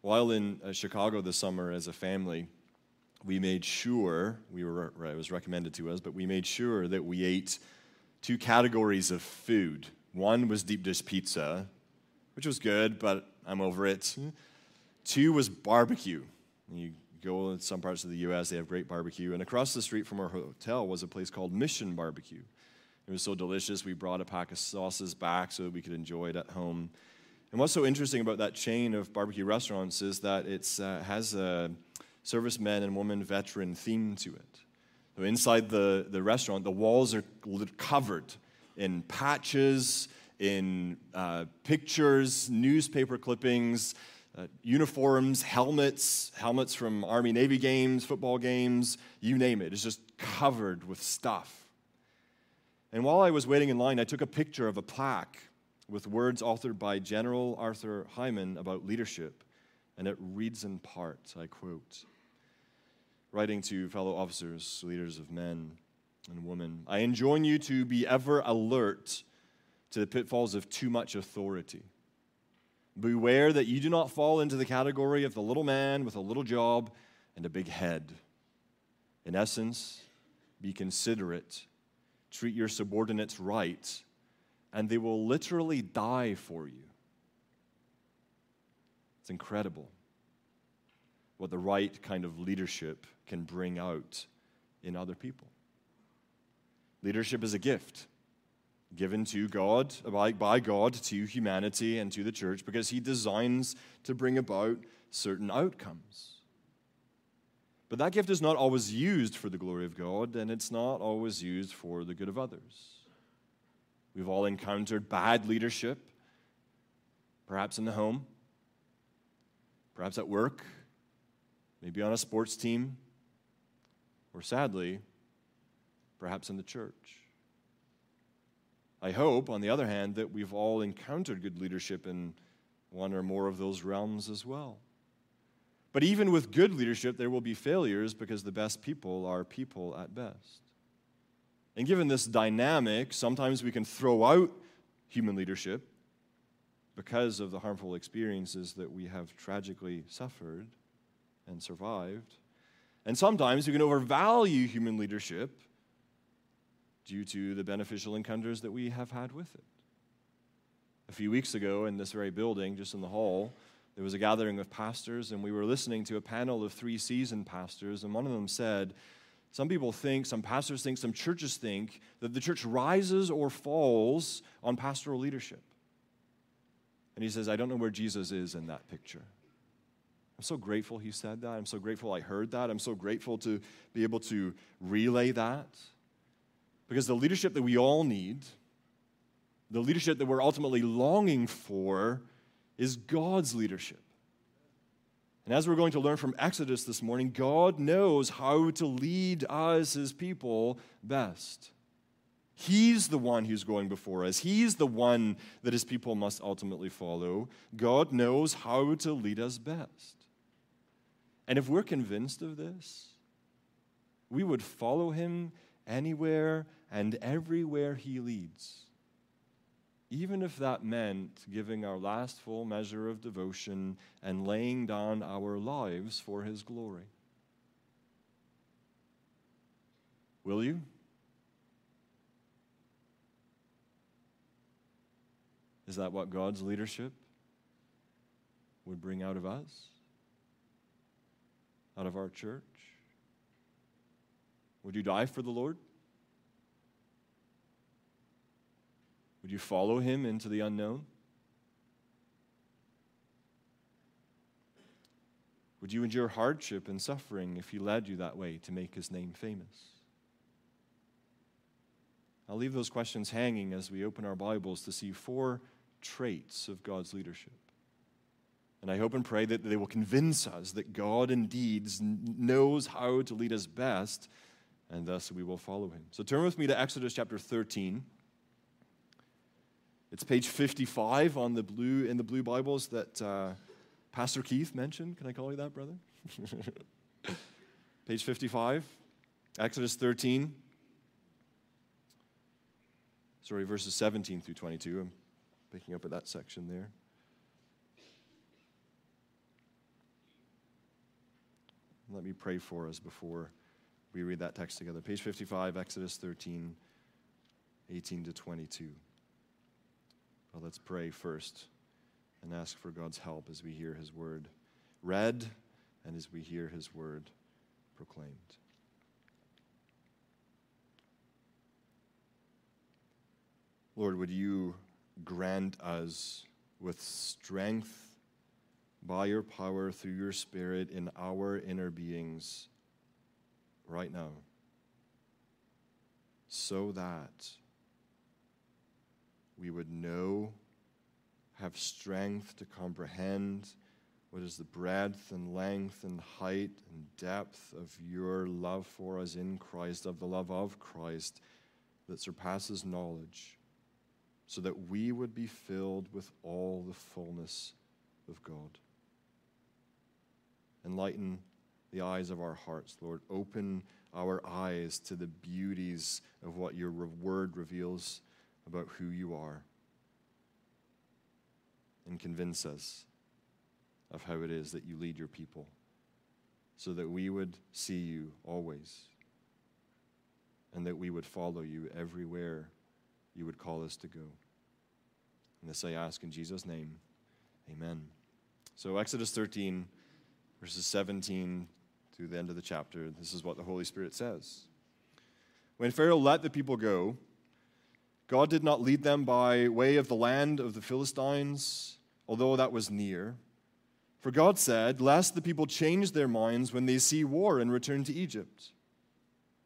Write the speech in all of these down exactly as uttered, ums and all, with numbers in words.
While in uh, Chicago this summer as a family, we made sure, we were, it was recommended to us, but we made sure that we ate two categories of food. One was deep dish pizza, which was good, but I'm over it. Two was barbecue. You go in some parts of the U S, they have great barbecue. And across the street from our hotel was a place called Mission Barbecue. It was so delicious, we brought a pack of sauces back so that we could enjoy it at home. And what's so interesting about that chain of barbecue restaurants is that it uh, has a servicemen and women veteran theme to it. So inside the, the restaurant, the walls are covered in patches, in uh, pictures, newspaper clippings, uh, uniforms, helmets, helmets from Army, Navy games, football games, you name it. It's just covered with stuff. And while I was waiting in line, I took a picture of a plaque with words authored by General Arthur Hyman about leadership, and it reads in part, I quote, writing to fellow officers, leaders of men and women, I enjoin you to be ever alert to the pitfalls of too much authority. Beware that you do not fall into the category of the little man with a little job and a big head. In essence, be considerate, treat your subordinates right, and they will literally die for you. It's incredible what the right kind of leadership can bring out in other people. Leadership is a gift given to God, by God, to humanity and to the church because he designs to bring about certain outcomes. But that gift is not always used for the glory of God, and it's not always used for the good of others. We've all encountered bad leadership, perhaps in the home, perhaps at work, maybe on a sports team, or sadly, perhaps in the church. I hope, on the other hand, that we've all encountered good leadership in one or more of those realms as well. But even with good leadership, there will be failures because the best people are people at best. And given this dynamic, sometimes we can throw out human leadership because of the harmful experiences that we have tragically suffered and survived. And sometimes we can overvalue human leadership due to the beneficial encounters that we have had with it. A few weeks ago in this very building, just in the hall, there was a gathering of pastors, and we were listening to a panel of three seasoned pastors, and one of them said, some people think, some pastors think, some churches think that the church rises or falls on pastoral leadership. And he says, I don't know where Jesus is in that picture. I'm so grateful he said that. I'm so grateful I heard that. I'm so grateful to be able to relay that. Because the leadership that we all need, the leadership that we're ultimately longing for, is God's leadership. And as we're going to learn from Exodus this morning, God knows how to lead us, his people, best. He's the one who's going before us. He's the one that his people must ultimately follow. God knows how to lead us best. And if we're convinced of this, we would follow him anywhere and everywhere he leads. Even if that meant giving our last full measure of devotion and laying down our lives for his glory. Will you? Is that what God's leadership would bring out of us? Out of our church? Would you die for the Lord? Would you follow him into the unknown? Would you endure hardship and suffering if he led you that way to make his name famous? I'll leave those questions hanging as we open our Bibles to see four traits of God's leadership. And I hope and pray that they will convince us that God indeed knows how to lead us best, and thus we will follow him. So turn with me to Exodus chapter thirteen. It's page fifty-five on the blue in the blue Bibles that uh, Pastor Keith mentioned. Can I call you that, brother? Page fifty-five, Exodus thirteen. Sorry, verses seventeen through twenty-two. I'm picking up at that section there. Let me pray for us before we read that text together. Page fifty-five, Exodus thirteen, eighteen to twenty-two. Well, let's pray first and ask for God's help as we hear his word read and as we hear his word proclaimed. Lord, would you grant us with strength by your power through your Spirit in our inner beings right now, so that we would know, have strength to comprehend what is the breadth and length and height and depth of your love for us in Christ, of the love of Christ that surpasses knowledge, so that we would be filled with all the fullness of God. Enlighten the eyes of our hearts, Lord. Open our eyes to the beauties of what your word reveals about who you are, and convince us of how it is that you lead your people, so that we would see you always and that we would follow you everywhere you would call us to go. And this I ask in Jesus' name, amen. So Exodus thirteen, verses seventeen to the end of the chapter, this is what the Holy Spirit says. When Pharaoh let the people go, God did not lead them by way of the land of the Philistines, although that was near. For God said, lest the people change their minds when they see war and return to Egypt.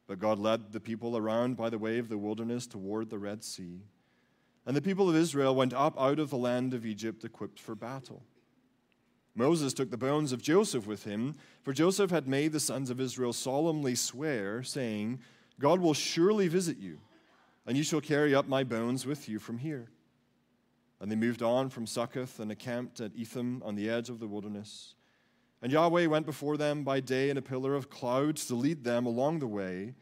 But God led the people around by the way of the wilderness toward the Red Sea. And the people of Israel went up out of the land of Egypt equipped for battle. Moses took the bones of Joseph with him, for Joseph had made the sons of Israel solemnly swear, saying, God will surely visit you, and you shall carry up my bones with you from here. And they moved on from Succoth and encamped at Etham on the edge of the wilderness. And Yahweh went before them by day in a pillar of cloud to lead them along the way,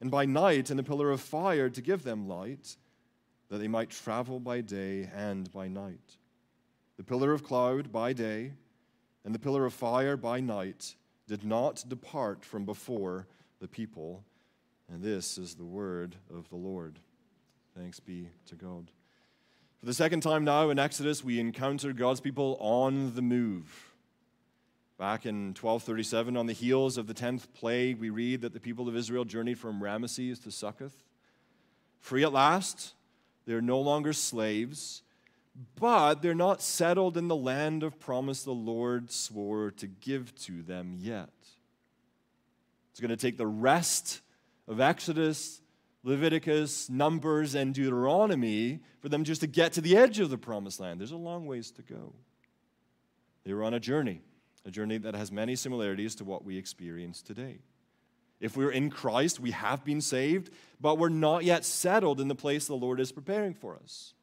and by night in a pillar of fire to give them light, that they might travel by day and by night. The pillar of cloud by day and the pillar of fire by night did not depart from before the people. And this is the word of the Lord. Thanks be to God. For the second time now in Exodus, we encounter God's people on the move. Back in twelve thirty-seven, on the heels of the tenth plague, we read that the people of Israel journeyed from Ramesses to Succoth. Free at last, they are no longer slaves, but they're not settled in the land of promise the Lord swore to give to them yet. It's going to take the rest of Exodus, Leviticus, Numbers, and Deuteronomy for them just to get to the edge of the promised land. There's a long ways to go. They were on a journey, a journey that has many similarities to what we experience today. If we're in Christ, we have been saved, but we're not yet settled in the place the Lord is preparing for us.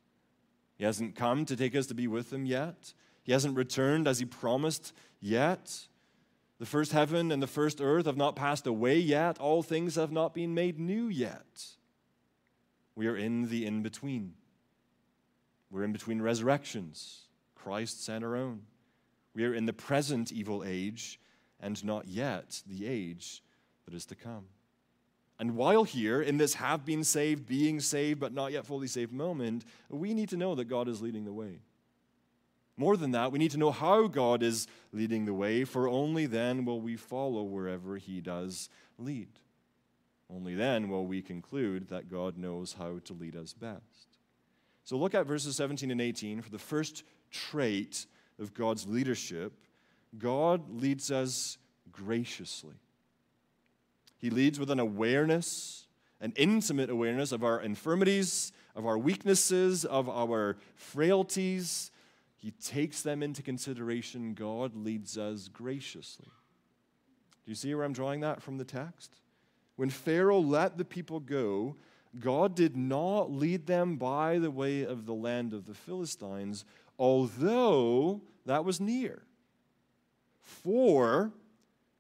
He hasn't come to take us to be with him yet. He hasn't returned as he promised yet. The first heaven and the first earth have not passed away yet. All things have not been made new yet. We are in the in-between. We're in between resurrections, Christ's and our own. We are in the present evil age and not yet the age that is to come. And while here, in this have been saved, being saved, but not yet fully saved moment, we need to know that God is leading the way. More than that, we need to know how God is leading the way, for only then will we follow wherever he does lead. Only then will we conclude that God knows how to lead us best. So look at verses seventeen and eighteen for the first trait of God's leadership. God leads us graciously. He leads with an awareness, an intimate awareness of our infirmities, of our weaknesses, of our frailties. He takes them into consideration. God leads us graciously. Do you see where I'm drawing that from the text? When Pharaoh let the people go, God did not lead them by the way of the land of the Philistines, although that was near. For,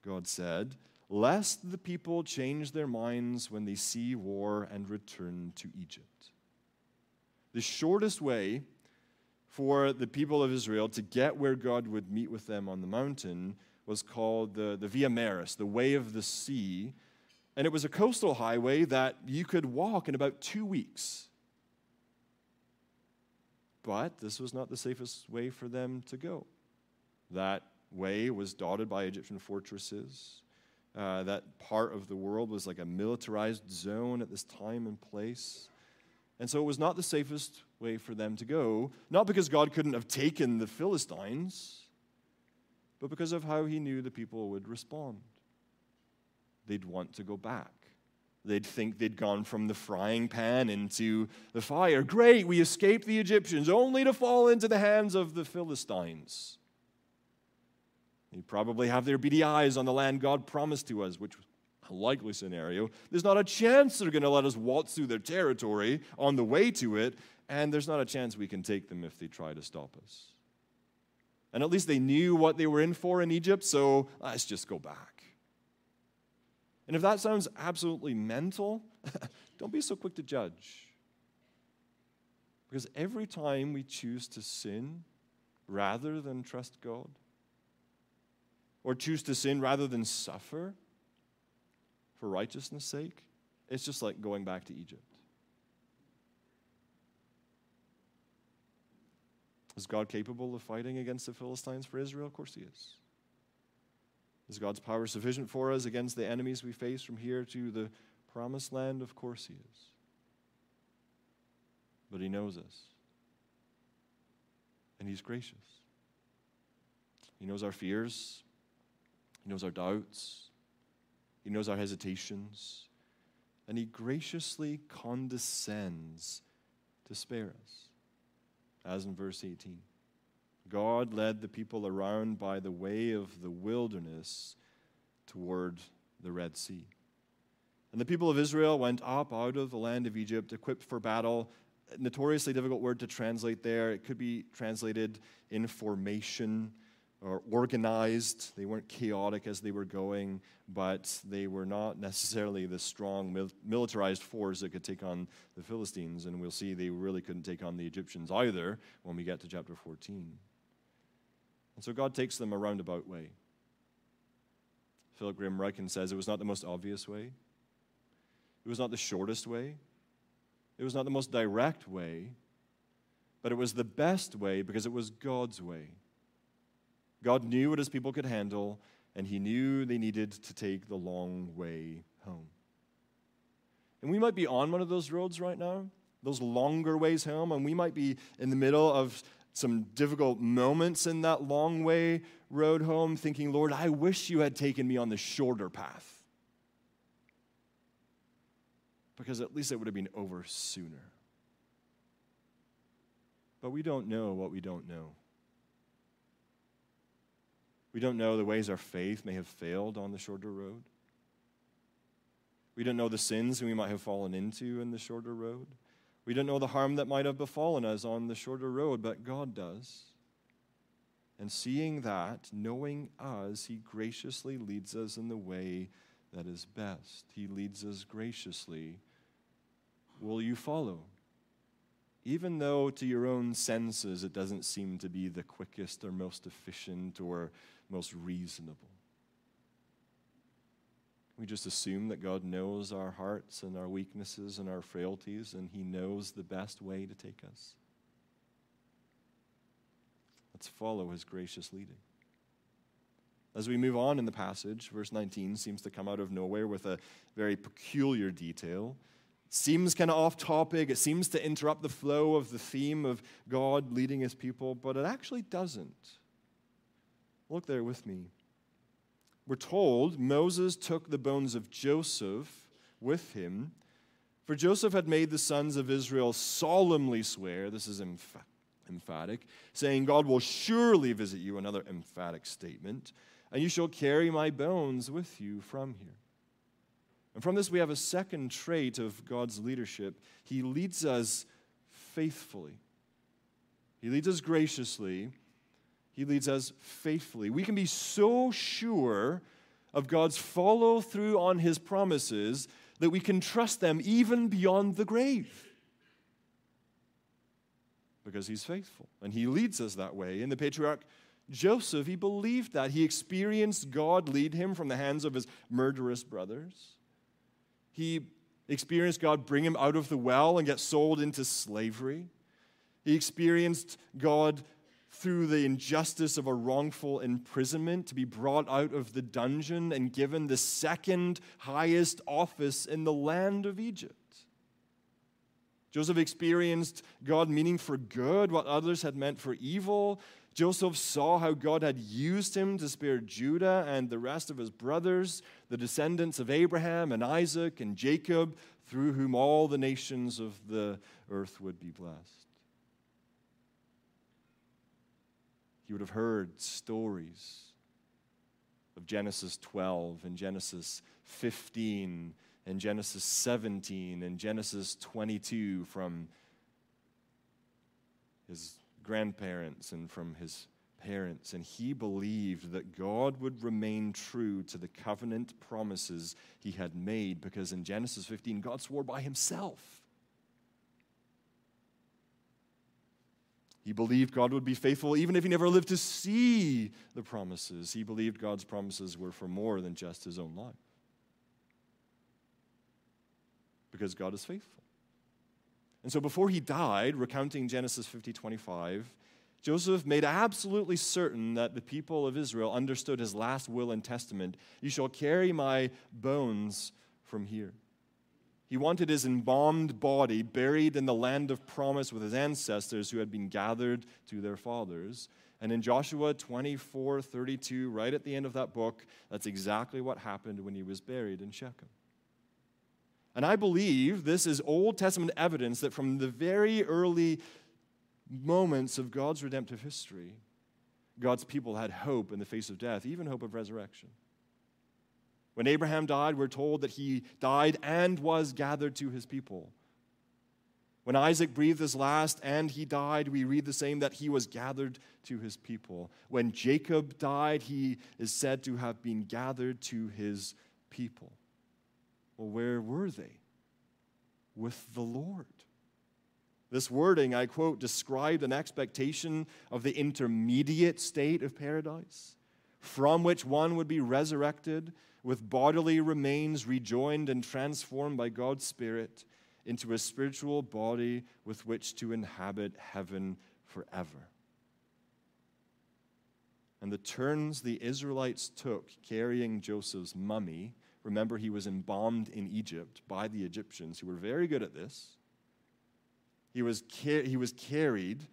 God said, lest the people change their minds when they see war and return to Egypt. The shortest way for the people of Israel to get where God would meet with them on the mountain was called the, the Via Maris, the Way of the Sea. And it was a coastal highway that you could walk in about two weeks. But this was not the safest way for them to go. That way was dotted by Egyptian fortresses. Uh, that part of the world was like a militarized zone at this time and place. And so it was not the safest way for them to go, not because God couldn't have taken the Philistines, but because of how he knew the people would respond. They'd want to go back. They'd think they'd gone from the frying pan into the fire. Great, we escaped the Egyptians, only to fall into the hands of the Philistines. They probably have their beady eyes on the land God promised to us, which was a likely scenario. There's not a chance they're going to let us waltz through their territory on the way to it, and there's not a chance we can take them if they try to stop us. And at least they knew what they were in for in Egypt, so let's just go back. And if that sounds absolutely mental, don't be so quick to judge. Because every time we choose to sin rather than trust God, or choose to sin rather than suffer for righteousness' sake, it's just like going back to Egypt. Is God capable of fighting against the Philistines for Israel? Of course he is. Is God's power sufficient for us against the enemies we face from here to the promised land? Of course he is. But he knows us. And he's gracious. He knows our fears. He knows our doubts. He knows our hesitations. And he graciously condescends to spare us. As in verse eighteen. God led the people around by the way of the wilderness toward the Red Sea. And the people of Israel went up out of the land of Egypt, equipped for battle. A notoriously difficult word to translate there. It could be translated in formation or organized. They weren't chaotic as they were going, but they were not necessarily the strong militarized force that could take on the Philistines. And we'll see they really couldn't take on the Egyptians either when we get to chapter fourteen. And so God takes them a roundabout way. Philip Graham Ryken says it was not the most obvious way. It was not the shortest way. It was not the most direct way. But it was the best way because it was God's way. God knew what his people could handle, and he knew they needed to take the long way home. And we might be on one of those roads right now, those longer ways home, and we might be in the middle of some difficult moments in that long way road home, thinking, Lord, I wish you had taken me on the shorter path. Because at least it would have been over sooner. But we don't know what we don't know. We don't know the ways our faith may have failed on the shorter road. We don't know the sins we might have fallen into in the shorter road. We don't know the harm that might have befallen us on the shorter road, but God does. And seeing that, knowing us, he graciously leads us in the way that is best. He leads us graciously. Will you follow? Even though to your own senses it doesn't seem to be the quickest or most efficient or most reasonable. We just assume that God knows our hearts and our weaknesses and our frailties, and he knows the best way to take us. Let's follow his gracious leading. As we move on in the passage, verse nineteen seems to come out of nowhere with a very peculiar detail. It seems kind of off topic. It seems to interrupt the flow of the theme of God leading his people, but it actually doesn't. Look there with me. We're told Moses took the bones of Joseph with him, for Joseph had made the sons of Israel solemnly swear, this is emph- emphatic, saying, God will surely visit you, another emphatic statement, and you shall carry my bones with you from here. And from this we have a second trait of God's leadership. He leads us faithfully. He leads us graciously. He leads us faithfully. We can be so sure of God's follow-through on his promises that we can trust them even beyond the grave. because he's faithful. And he leads us that way. In the patriarch Joseph, he believed that. He experienced God lead him from the hands of his murderous brothers. He experienced God bring him out of the well and get sold into slavery. He experienced God through the injustice of a wrongful imprisonment to be brought out of the dungeon and given the second highest office in the land of Egypt. Joseph experienced God meaning for good what others had meant for evil. Joseph saw how God had used him to spare Judah and the rest of his brothers, the descendants of Abraham and Isaac and Jacob, through whom all the nations of the earth would be blessed. He would have heard stories of Genesis twelve and Genesis fifteen and Genesis seventeen and Genesis twenty-two from his grandparents and from his parents, and he believed that God would remain true to the covenant promises he had made, because in Genesis fifteen, God swore by himself. He believed God would be faithful even if he never lived to see the promises. He believed God's promises were for more than just his own life, because God is faithful. And so before he died, recounting Genesis fifty twenty-five, Joseph made absolutely certain that the people of Israel understood his last will and testament: "You shall carry my bones from here." He wanted his embalmed body buried in the land of promise with his ancestors who had been gathered to their fathers. And in Joshua twenty-four thirty-two, right at the end of that book, that's exactly what happened when he was buried in Shechem. And I believe this is Old Testament evidence that from the very early moments of God's redemptive history, God's people had hope in the face of death, even hope of resurrection. When Abraham died, we're told that he died and was gathered to his people. When Isaac breathed his last and he died, we read the same, that he was gathered to his people. When Jacob died, he is said to have been gathered to his people. Well, where were they? With the Lord. This wording, I quote, described an expectation of the intermediate state of paradise, from which one would be resurrected with bodily remains rejoined and transformed by God's Spirit into a spiritual body with which to inhabit heaven forever. And the turns the Israelites took carrying Joseph's mummy — remember, he was embalmed in Egypt by the Egyptians, who were very good at this. He was, car- he was carried,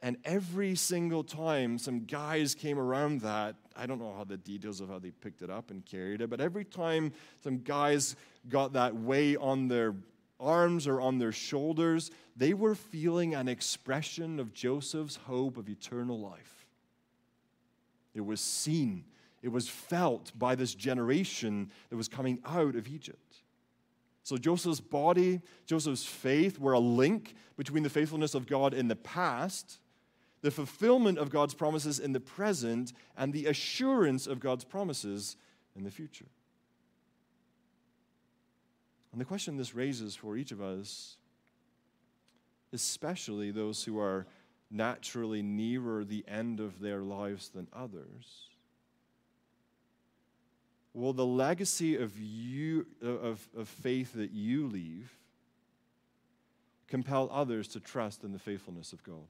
and every single time some guys came around that, I don't know how the details of how they picked it up and carried it, but every time some guys got that weight on their arms or on their shoulders, they were feeling an expression of Joseph's hope of eternal life. It was seen. It was felt by this generation that was coming out of Egypt. So Joseph's body, Joseph's faith were a link between the faithfulness of God in the past, the fulfillment of God's promises in the present, and the assurance of God's promises in the future. And the question this raises for each of us, especially those who are naturally nearer the end of their lives than others: will the legacy of you of, of faith that you leave compel others to trust in the faithfulness of God?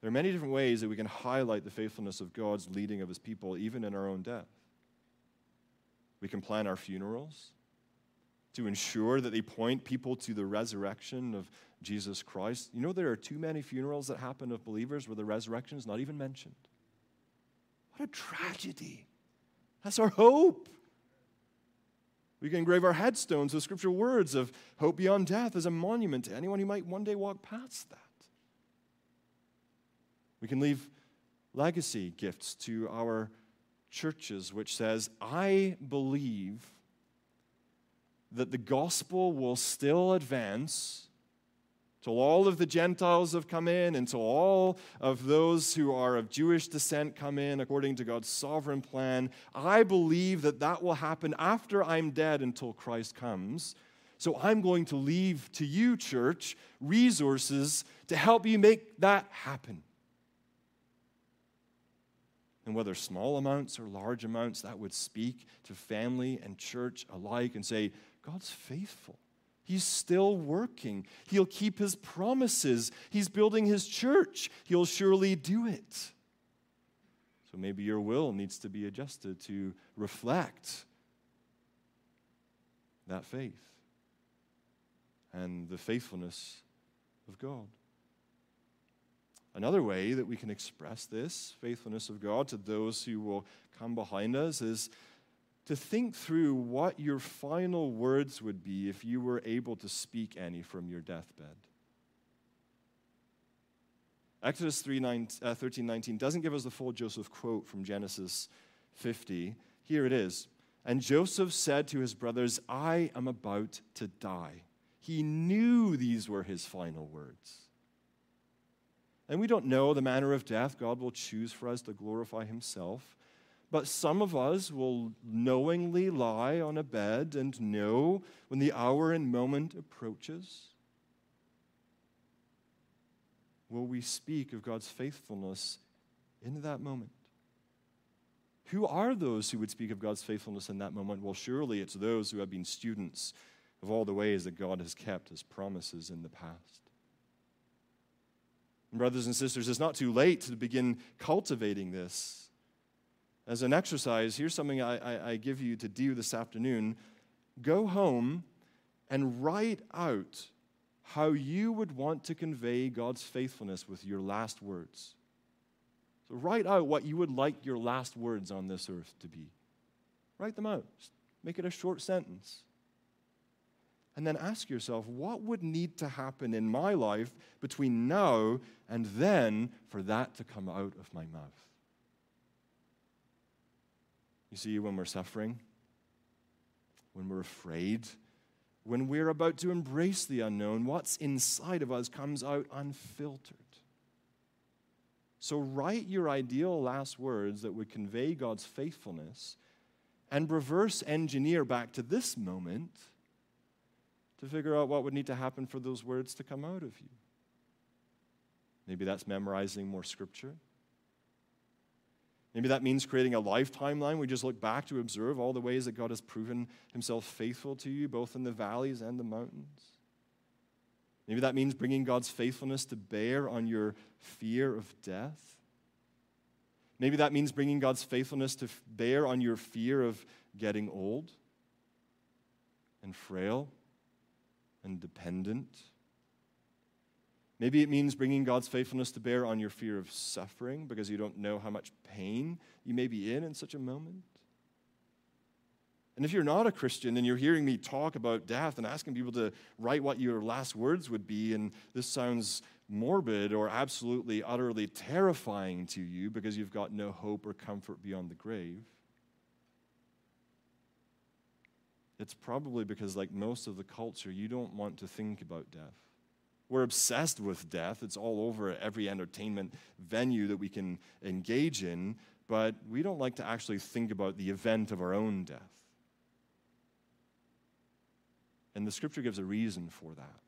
There are many different ways that we can highlight the faithfulness of God's leading of his people, even in our own death. We can plan our funerals to ensure that they point people to the resurrection of Jesus Christ. You know, there are too many funerals that happen of believers where the resurrection is not even mentioned. What a tragedy. That's our hope. We can engrave our headstones with scriptural words of hope beyond death as a monument to anyone who might one day walk past that. We can leave legacy gifts to our churches, which says, "I believe that the gospel will still advance till all of the Gentiles have come in, and till all of those who are of Jewish descent come in according to God's sovereign plan. I believe that that will happen after I'm dead until Christ comes. So I'm going to leave to you, church, resources to help you make that happen. And whether small amounts or large amounts, that would speak to family and church alike and say, God's faithful. He's still working. He'll keep his promises. He's building his church. He'll surely do it. So maybe your will needs to be adjusted to reflect that faith and the faithfulness of God. Another way that we can express this faithfulness of God to those who will come behind us is to think through what your final words would be if you were able to speak any from your deathbed. Exodus thirteen nineteen doesn't give us the full Joseph quote from Genesis fifty. Here it is. And Joseph said to his brothers, I am about to die. He knew these were his final words. And we don't know the manner of death God will choose for us to glorify himself. But some of us will knowingly lie on a bed and know when the hour and moment approaches. Will we speak of God's faithfulness in that moment? Who are those who would speak of God's faithfulness in that moment? Well, surely it's those who have been students of all the ways that God has kept his promises in the past. And brothers and sisters, it's not too late to begin cultivating this. As an exercise, here's something I, I, I give you to do this afternoon. Go home and write out how you would want to convey God's faithfulness with your last words. So write out what you would like your last words on this earth to be. Write them out. Just make it a short sentence. And then ask yourself, what would need to happen in my life between now and then for that to come out of my mouth? You see, when we're suffering, when we're afraid, when we're about to embrace the unknown, what's inside of us comes out unfiltered. So write your ideal last words that would convey God's faithfulness and reverse engineer back to this moment to figure out what would need to happen for those words to come out of you. Maybe that's memorizing more scripture. Maybe that means creating a life timeline. We just look back to observe all the ways that God has proven himself faithful to you, both in the valleys and the mountains. Maybe that means bringing God's faithfulness to bear on your fear of death. Maybe that means bringing God's faithfulness to bear on your fear of getting old and frail and dependent. Maybe it means bringing God's faithfulness to bear on your fear of suffering because you don't know how much pain you may be in in such a moment. And if you're not a Christian and you're hearing me talk about death and asking people to write what your last words would be, and this sounds morbid or absolutely, utterly terrifying to you because you've got no hope or comfort beyond the grave, it's probably because, like most of the culture, you don't want to think about death. We're obsessed with death. It's all over every entertainment venue that we can engage in, but we don't like to actually think about the event of our own death. And the scripture gives a reason for that.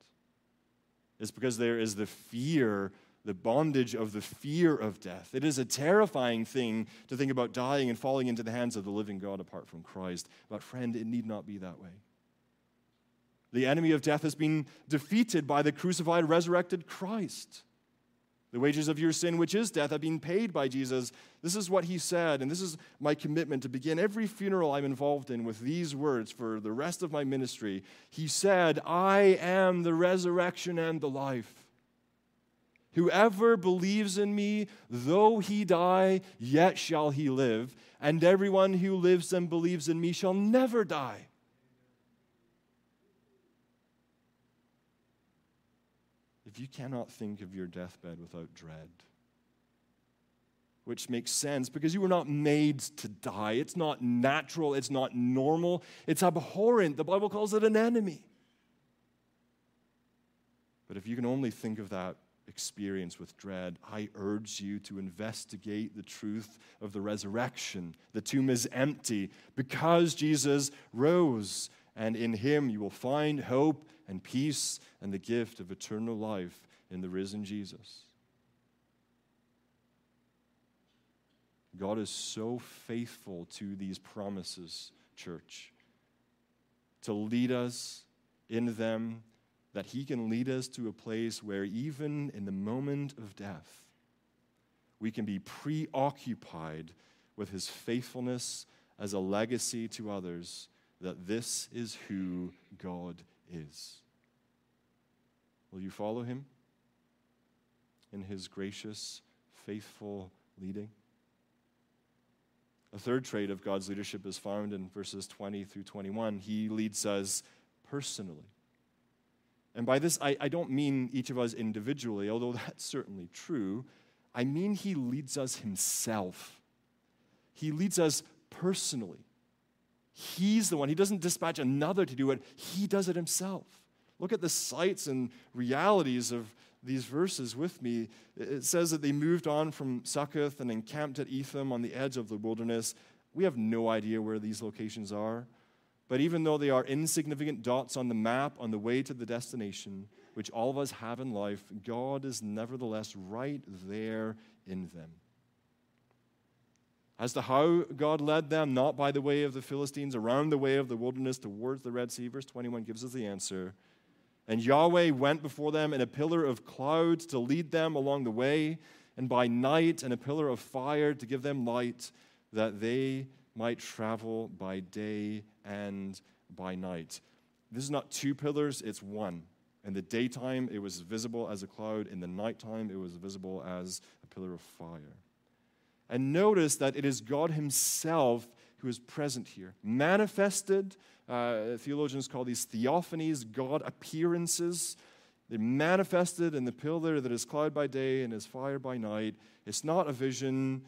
It's because there is the fear, the bondage of the fear of death. It is a terrifying thing to think about dying and falling into the hands of the living God apart from Christ. But friend, it need not be that way. The enemy of death has been defeated by the crucified, resurrected Christ. The wages of your sin, which is death, have been paid by Jesus. This is what he said, and this is my commitment to begin every funeral I'm involved in with these words for the rest of my ministry. He said, I am the resurrection and the life. Whoever believes in me, though he die, yet shall he live. And everyone who lives and believes in me shall never die. If you cannot think of your deathbed without dread, which makes sense because you were not made to die. It's not natural. It's not normal. It's abhorrent. The Bible calls it an enemy. But if you can only think of that experience with dread, I urge you to investigate the truth of the resurrection. The tomb is empty because Jesus rose. and in him you will find hope and peace and the gift of eternal life in the risen Jesus. God is so faithful to these promises, church, to lead us in them, that he can lead us to a place where even in the moment of death, we can be preoccupied with his faithfulness as a legacy to others, that this is who God is. Will you follow him in his gracious, faithful leading? A third trait of God's leadership is found in verses twenty through twenty-one. He leads us personally. And by this, I, I don't mean each of us individually, although that's certainly true. I mean he leads us himself. He leads us personally. He's the one. He doesn't dispatch another to do it. He does it himself. Look at the sights and realities of these verses with me. It says that they moved on from Succoth and encamped at Etham on the edge of the wilderness. We have no idea where these locations are. But even though they are insignificant dots on the map on the way to the destination, which all of us have in life, God is nevertheless right there in them. As to how God led them, not by the way of the Philistines, around the way of the wilderness towards the Red Sea, verse twenty-one gives us the answer. And Yahweh went before them in a pillar of cloud to lead them along the way, and by night in a pillar of fire to give them light, that they might travel by day and by night. This is not two pillars, it's one. In the daytime, it was visible as a cloud. In the nighttime, it was visible as a pillar of fire. And notice that it is God himself who is present here, manifested. Uh, theologians call these theophanies, God appearances. They're manifested in the pillar that is cloud by day and is fire by night. It's not a vision.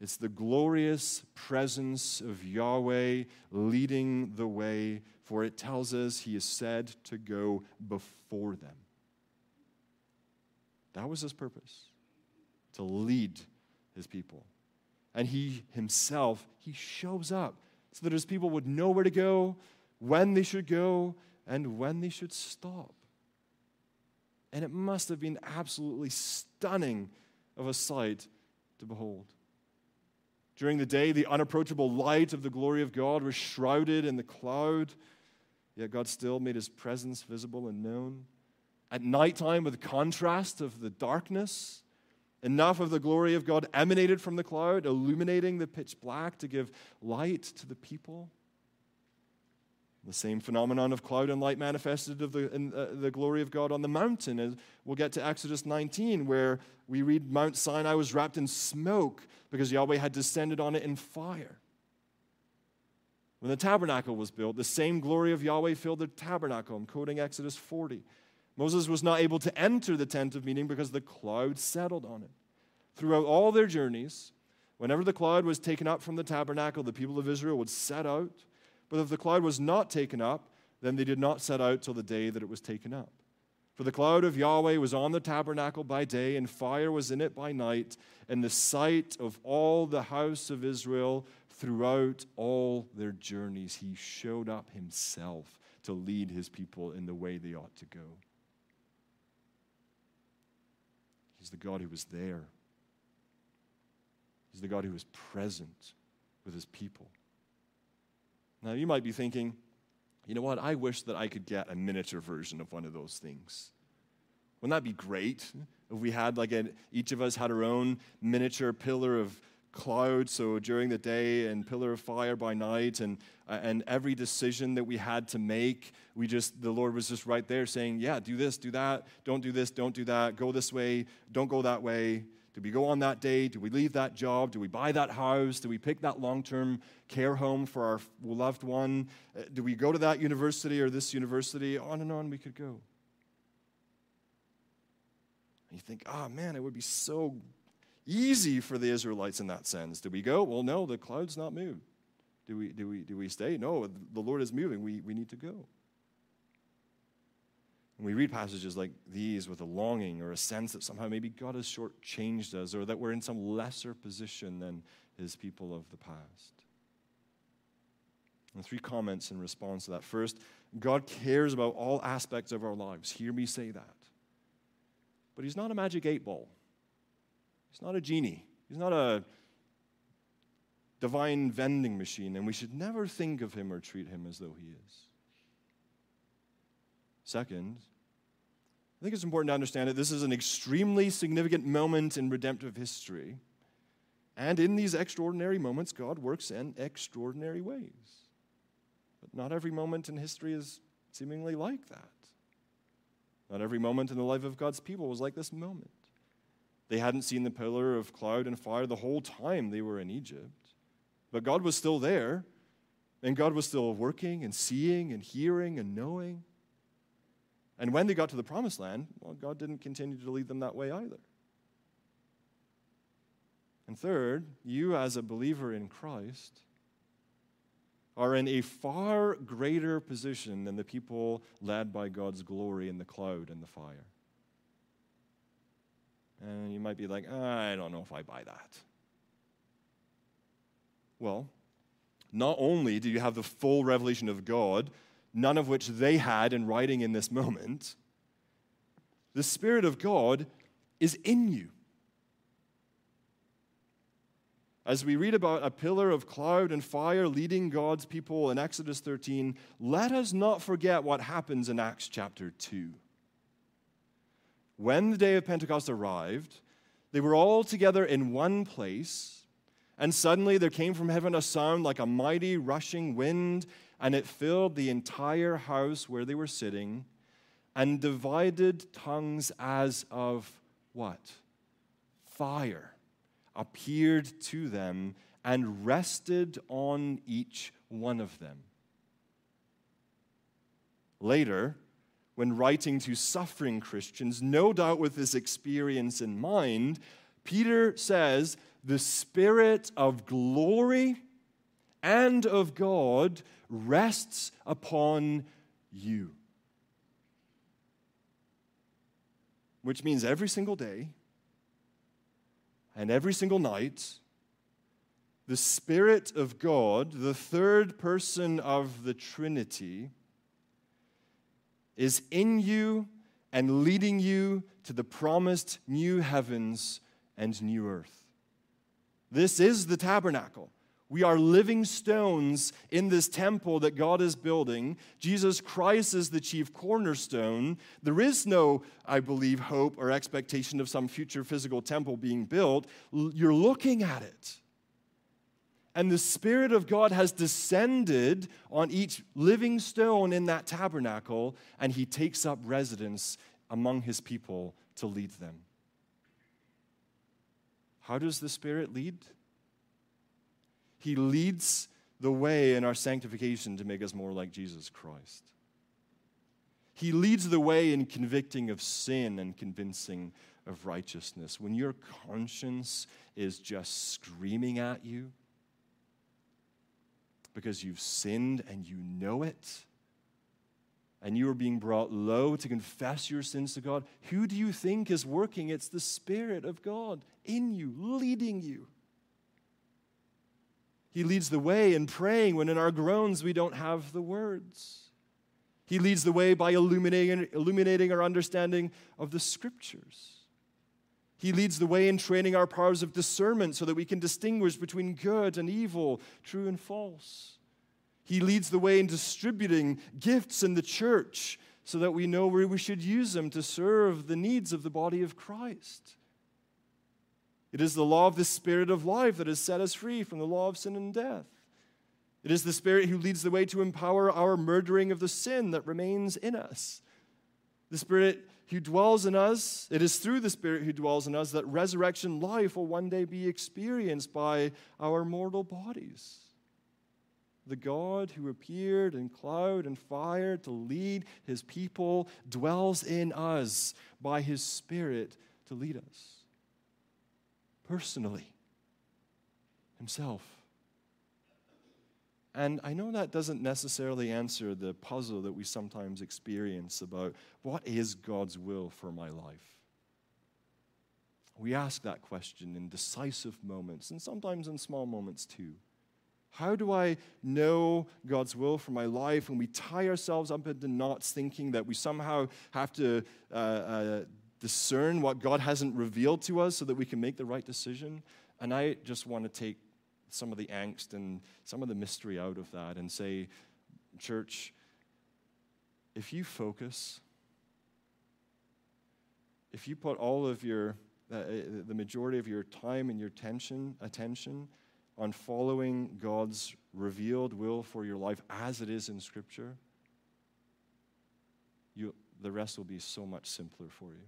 It's the glorious presence of Yahweh leading the way, for it tells us he is said to go before them. That was his purpose, to lead his people. And he himself, he shows up so that his people would know where to go, when they should go, and when they should stop. And it must have been absolutely stunning of a sight to behold. During the day, the unapproachable light of the glory of God was shrouded in the cloud, yet God still made his presence visible and known. At nighttime, with the contrast of the darkness, enough of the glory of God emanated from the cloud, illuminating the pitch black to give light to the people. The same phenomenon of cloud and light manifested of the, in, uh, the glory of God on the mountain. And we'll get to Exodus nineteen, where we read Mount Sinai was wrapped in smoke because Yahweh had descended on it in fire. When the tabernacle was built, the same glory of Yahweh filled the tabernacle. I'm quoting Exodus forty. Moses was not able to enter the tent of meeting because the cloud settled on it. Throughout all their journeys, whenever the cloud was taken up from the tabernacle, the people of Israel would set out. But if the cloud was not taken up, then they did not set out till the day that it was taken up. For the cloud of Yahweh was on the tabernacle by day, and fire was in it by night, in the sight of all the house of Israel throughout all their journeys. He showed up himself to lead his people in the way they ought to go. He's the God who was there. He's the God who was present with his people. Now, you might be thinking, you know what, I wish that I could get a miniature version of one of those things. Wouldn't that be great if we had, like, an, each of us had our own miniature pillar of cloud, so during the day, and pillar of fire by night, and uh, and every decision that we had to make, we just, the Lord was just right there saying, yeah, do this, do that, don't do this, don't do that, go this way, don't go that way. Do we go on that day? Do we leave that job? Do we buy that house? Do we pick that long-term care home for our loved one? Do we go to that university or this university? On and on we could go. And you think, ah, oh, man, it would be so easy for the Israelites in that sense. Do we go? Well, no, the cloud's not moved. Do we, do we, do we stay? No, the Lord is moving. We, we need to go. And we read passages like these with a longing or a sense that somehow maybe God has shortchanged us, or that we're in some lesser position than his people of the past. And three comments in response to that. First, God cares about all aspects of our lives. Hear me say that. But he's not a magic eight ball. He's not a genie. He's not a divine vending machine, and we should never think of him or treat him as though he is. Second, I think it's important to understand that this is an extremely significant moment in redemptive history. And in these extraordinary moments, God works in extraordinary ways. But not every moment in history is seemingly like that. Not every moment in the life of God's people was like this moment. They hadn't seen the pillar of cloud and fire the whole time they were in Egypt. But God was still there, and God was still working and seeing and hearing and knowing. And when they got to the promised land, well, God didn't continue to lead them that way either. And third, you as a believer in Christ are in a far greater position than the people led by God's glory in the cloud and the fire. And you might be like, I don't know if I buy that. Well, not only do you have the full revelation of God, none of which they had in writing in this moment, the Spirit of God is in you. As we read about a pillar of cloud and fire leading God's people in Exodus thirteen, let us not forget what happens in Acts chapter two. When the day of Pentecost arrived, they were all together in one place, and suddenly there came from heaven a sound like a mighty rushing wind, and it filled the entire house where they were sitting, and divided tongues as of what? Fire appeared to them and rested on each one of them. Later, when writing to suffering Christians, no doubt with this experience in mind, Peter says, the Spirit of glory and of God rests upon you. Which means every single day, and every single night, the Spirit of God, the third person of the Trinity, is in you and leading you to the promised new heavens and new earth. This is the tabernacle. We are living stones in this temple that God is building. Jesus Christ is the chief cornerstone. There is no, I believe, hope or expectation of some future physical temple being built. You're looking at it. And the Spirit of God has descended on each living stone in that tabernacle, and he takes up residence among his people to lead them. How does the Spirit lead? He leads the way in our sanctification to make us more like Jesus Christ. He leads the way in convicting of sin and convincing of righteousness. When your conscience is just screaming at you because you've sinned and you know it, and you are being brought low to confess your sins to God, who do you think is working? It's the Spirit of God in you, leading you. He leads the way in praying when in our groans we don't have the words. He leads the way by illuminating, illuminating our understanding of the Scriptures. He leads the way in training our powers of discernment so that we can distinguish between good and evil, true and false. He leads the way in distributing gifts in the church so that we know where we should use them to serve the needs of the body of Christ. It is the law of the Spirit of life that has set us free from the law of sin and death. It is the Spirit who leads the way to empower our murdering of the sin that remains in us. The Spirit who dwells in us, it is through the Spirit who dwells in us that resurrection life will one day be experienced by our mortal bodies. The God who appeared in cloud and fire to lead his people dwells in us by his Spirit to lead us. Personally, himself. And I know that doesn't necessarily answer the puzzle that we sometimes experience about what is God's will for my life. We ask that question in decisive moments, and sometimes in small moments too. How do I know God's will for my life when we tie ourselves up into knots thinking that we somehow have to uh, uh, discern what God hasn't revealed to us so that we can make the right decision? And I just want to take some of the angst and some of the mystery out of that and say, church, if you focus, if you put all of your, uh, the majority of your time and your tension, attention on following God's revealed will for your life as it is in Scripture, you, the rest will be so much simpler for you.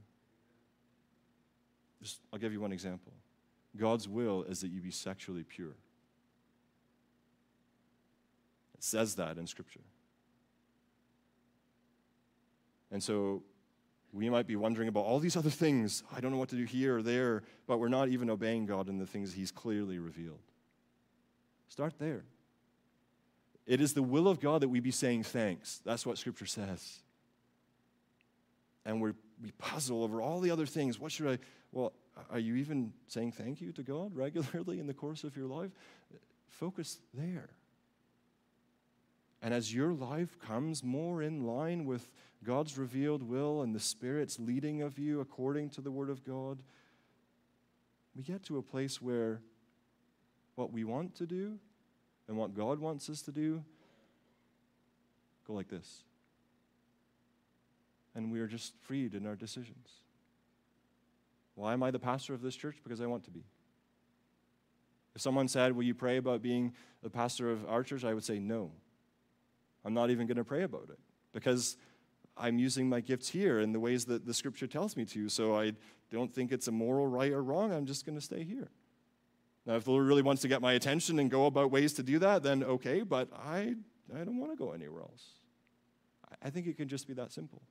Just, I'll give you one example. God's will is that you be sexually pure. It says that in Scripture. And so we might be wondering about all these other things. I don't know what to do here or there, but we're not even obeying God in the things He's clearly revealed. Start there. It is the will of God that we be saying thanks. That's what Scripture says. And we're, we puzzle over all the other things. What should I? Well, are you even saying thank you to God regularly in the course of your life? Focus there. And as your life comes more in line with God's revealed will and the Spirit's leading of you according to the Word of God, we get to a place where what we want to do and what God wants us to do go like this. And we are just freed in our decisions. Why am I the pastor of this church? Because I want to be. If someone said, will you pray about being the pastor of our church? I would say, no. I'm not even going to pray about it because I'm using my gifts here in the ways that the Scripture tells me to. So I don't think it's a moral right or wrong. I'm just going to stay here. Now, if the Lord really wants to get my attention and go about ways to do that, then okay, but I, I don't want to go anywhere else. I think it can just be that simple.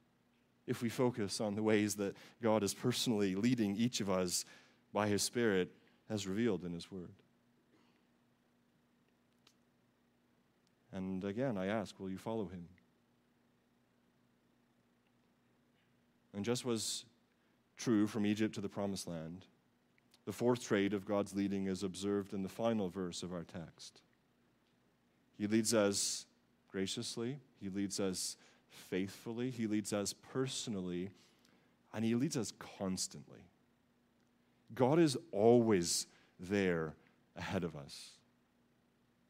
If we focus on the ways that God is personally leading each of us by His Spirit as revealed in His Word. And again, I ask, will you follow Him? And just was true from Egypt to the Promised Land, the fourth trait of God's leading is observed in the final verse of our text. He leads us graciously, He leads us faithfully, He leads us personally, and He leads us constantly. God is always there ahead of us.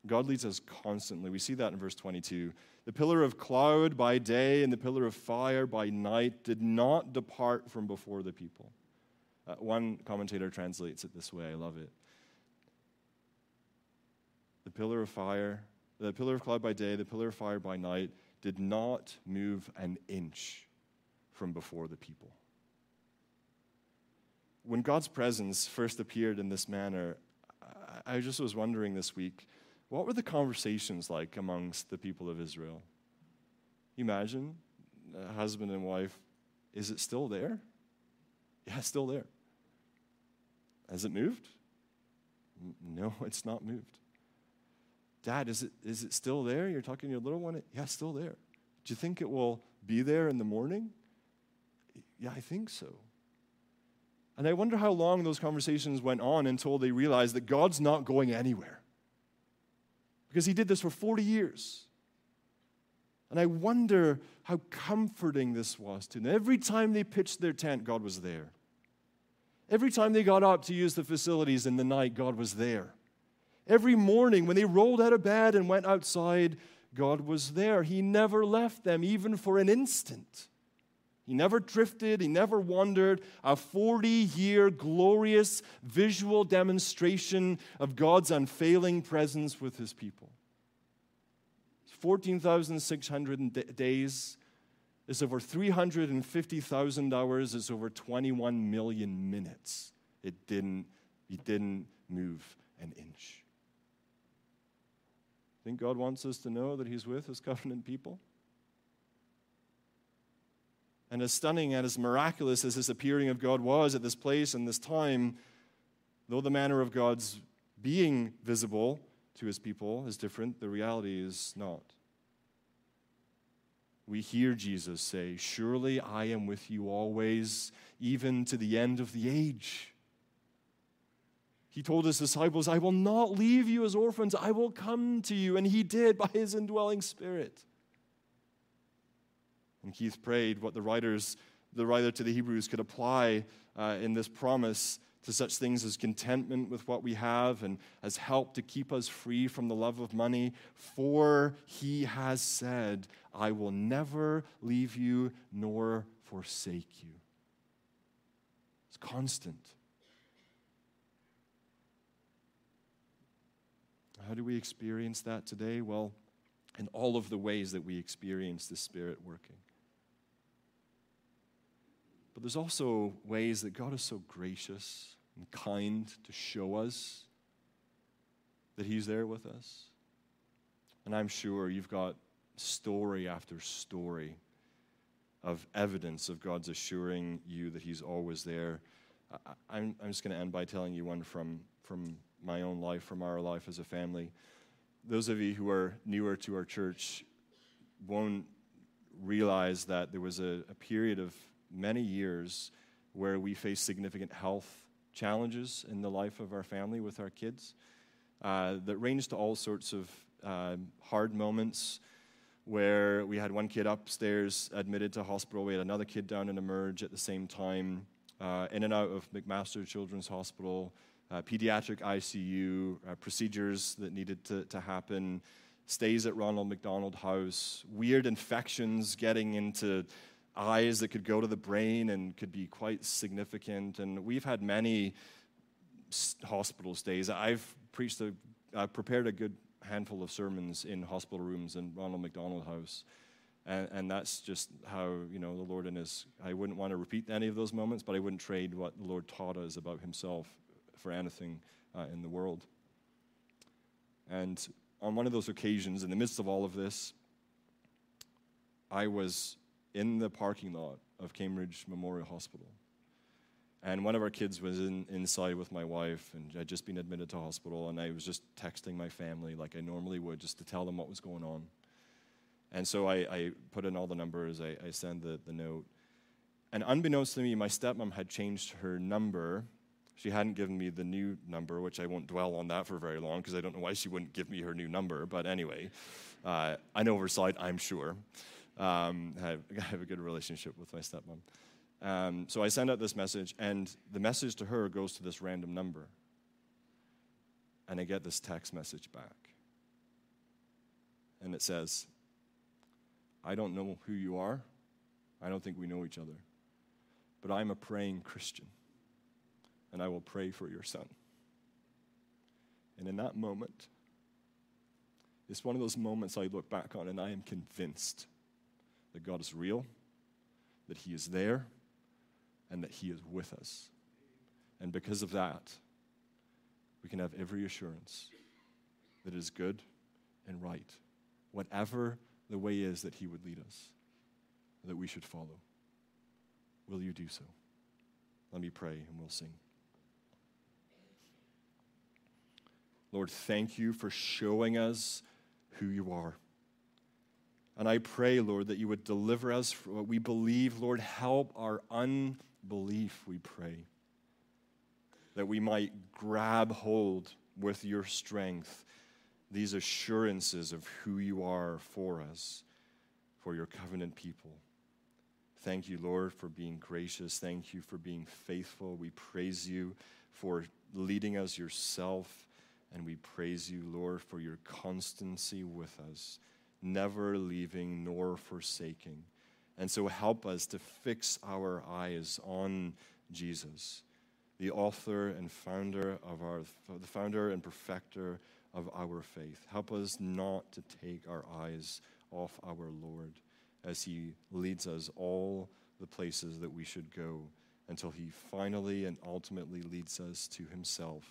God leads us constantly. We see that in verse twenty-two. The pillar of cloud by day and the pillar of fire by night did not depart from before the people. Uh, one commentator translates it this way. I love it. The pillar of fire, the pillar of cloud by day, the pillar of fire by night did not move an inch from before the people. When God's presence first appeared in this manner, I, I just was wondering this week, what were the conversations like amongst the people of Israel? Imagine, a husband and wife, is it still there? Yeah, it's still there. Has it moved? No, it's not moved. Dad, is it is it still there? You're talking to your little one? Yeah, it's still there. Do you think it will be there in the morning? Yeah, I think so. And I wonder how long those conversations went on until they realized that God's not going anywhere. Because He did this for forty years. And I wonder how comforting this was to them. Every time they pitched their tent, God was there. Every time they got up to use the facilities in the night, God was there. Every morning when they rolled out of bed and went outside, God was there. He never left them, even for an instant. He never drifted. He never wandered. A forty-year glorious visual demonstration of God's unfailing presence with His people. fourteen thousand six hundred days, it's over three hundred fifty thousand hours, it's over twenty-one million minutes. It didn't, it didn't move an inch. I think God wants us to know that He's with His covenant people. And as stunning and as miraculous as this appearing of God was at this place and this time, though the manner of God's being visible to His people is different, the reality is not. We hear Jesus say, surely I am with you always, even to the end of the age. He told his disciples, I will not leave you as orphans. I will come to you. And he did by his indwelling spirit. And Keith prayed what the writers, the writer to the Hebrews could apply uh, in this promise to such things as contentment with what we have and as help to keep us free from the love of money. For he has said, I will never leave you nor forsake you. It's constant. How do we experience that today? Well, in all of the ways that we experience the Spirit working. But there's also ways that God is so gracious and kind to show us that he's there with us. And I'm sure you've got story after story of evidence of God's assuring you that he's always there. I, I'm, I'm just going to end by telling you one from, from my own life, from our life as a family. Those of you who are newer to our church won't realize that there was a, a period of many years where we faced significant health challenges in the life of our family with our kids uh, that ranged to all sorts of uh, hard moments where we had one kid upstairs admitted to hospital. We had another kid down in emerge at the same time, uh, in and out of McMaster Children's Hospital, uh, pediatric I C U, uh, procedures that needed to, to happen, stays at Ronald McDonald House, weird infections getting into eyes that could go to the brain and could be quite significant. And we've had many hospital stays. I've preached, a, I've prepared a good handful of sermons in hospital rooms in Ronald McDonald House. And, and that's just how, you know, the Lord and his, I wouldn't want to repeat any of those moments, but I wouldn't trade what the Lord taught us about himself for anything uh, in the world. And on one of those occasions, in the midst of all of this, I was in the parking lot of Cambridge Memorial Hospital. And one of our kids was in, inside with my wife, and I'd just been admitted to hospital, and I was just texting my family like I normally would just to tell them what was going on. And so I, I put in all the numbers, I, I sent the, the note. And unbeknownst to me, my stepmom had changed her number. She hadn't given me the new number, which I won't dwell on that for very long because I don't know why she wouldn't give me her new number. But anyway, uh, an oversight, I'm sure. Um, I, have, I have a good relationship with my stepmom. Um, so I send out this message, and the message to her goes to this random number. And I get this text message back. And it says, I don't know who you are. I don't think we know each other. But I'm a praying Christian, and I will pray for your son. And in that moment, it's one of those moments I look back on, and I am convinced that God is real, that he is there, and that he is with us. And because of that, we can have every assurance that it is good and right, whatever the way is that he would lead us, that we should follow. Will you do so? Let me pray and we'll sing. Lord, thank you for showing us who you are. And I pray, Lord, that you would deliver us from what we believe. Lord, help our unbelief, we pray, that we might grab hold with your strength these assurances of who you are for us, for your covenant people. Thank you, Lord, for being gracious. Thank you for being faithful. We praise you for leading us yourself, and we praise you, Lord, for your constancy with us, never leaving nor forsaking. And so help us to fix our eyes on Jesus, the author and founder of our, the founder and perfecter of our faith. Help us not to take our eyes off our Lord as he leads us all the places that we should go until he finally and ultimately leads us to himself,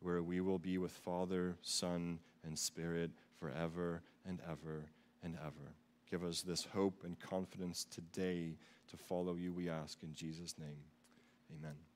where we will be with Father, Son, and Spirit forever and ever and ever. Give us this hope and confidence today to follow you, we ask in Jesus' name. Amen.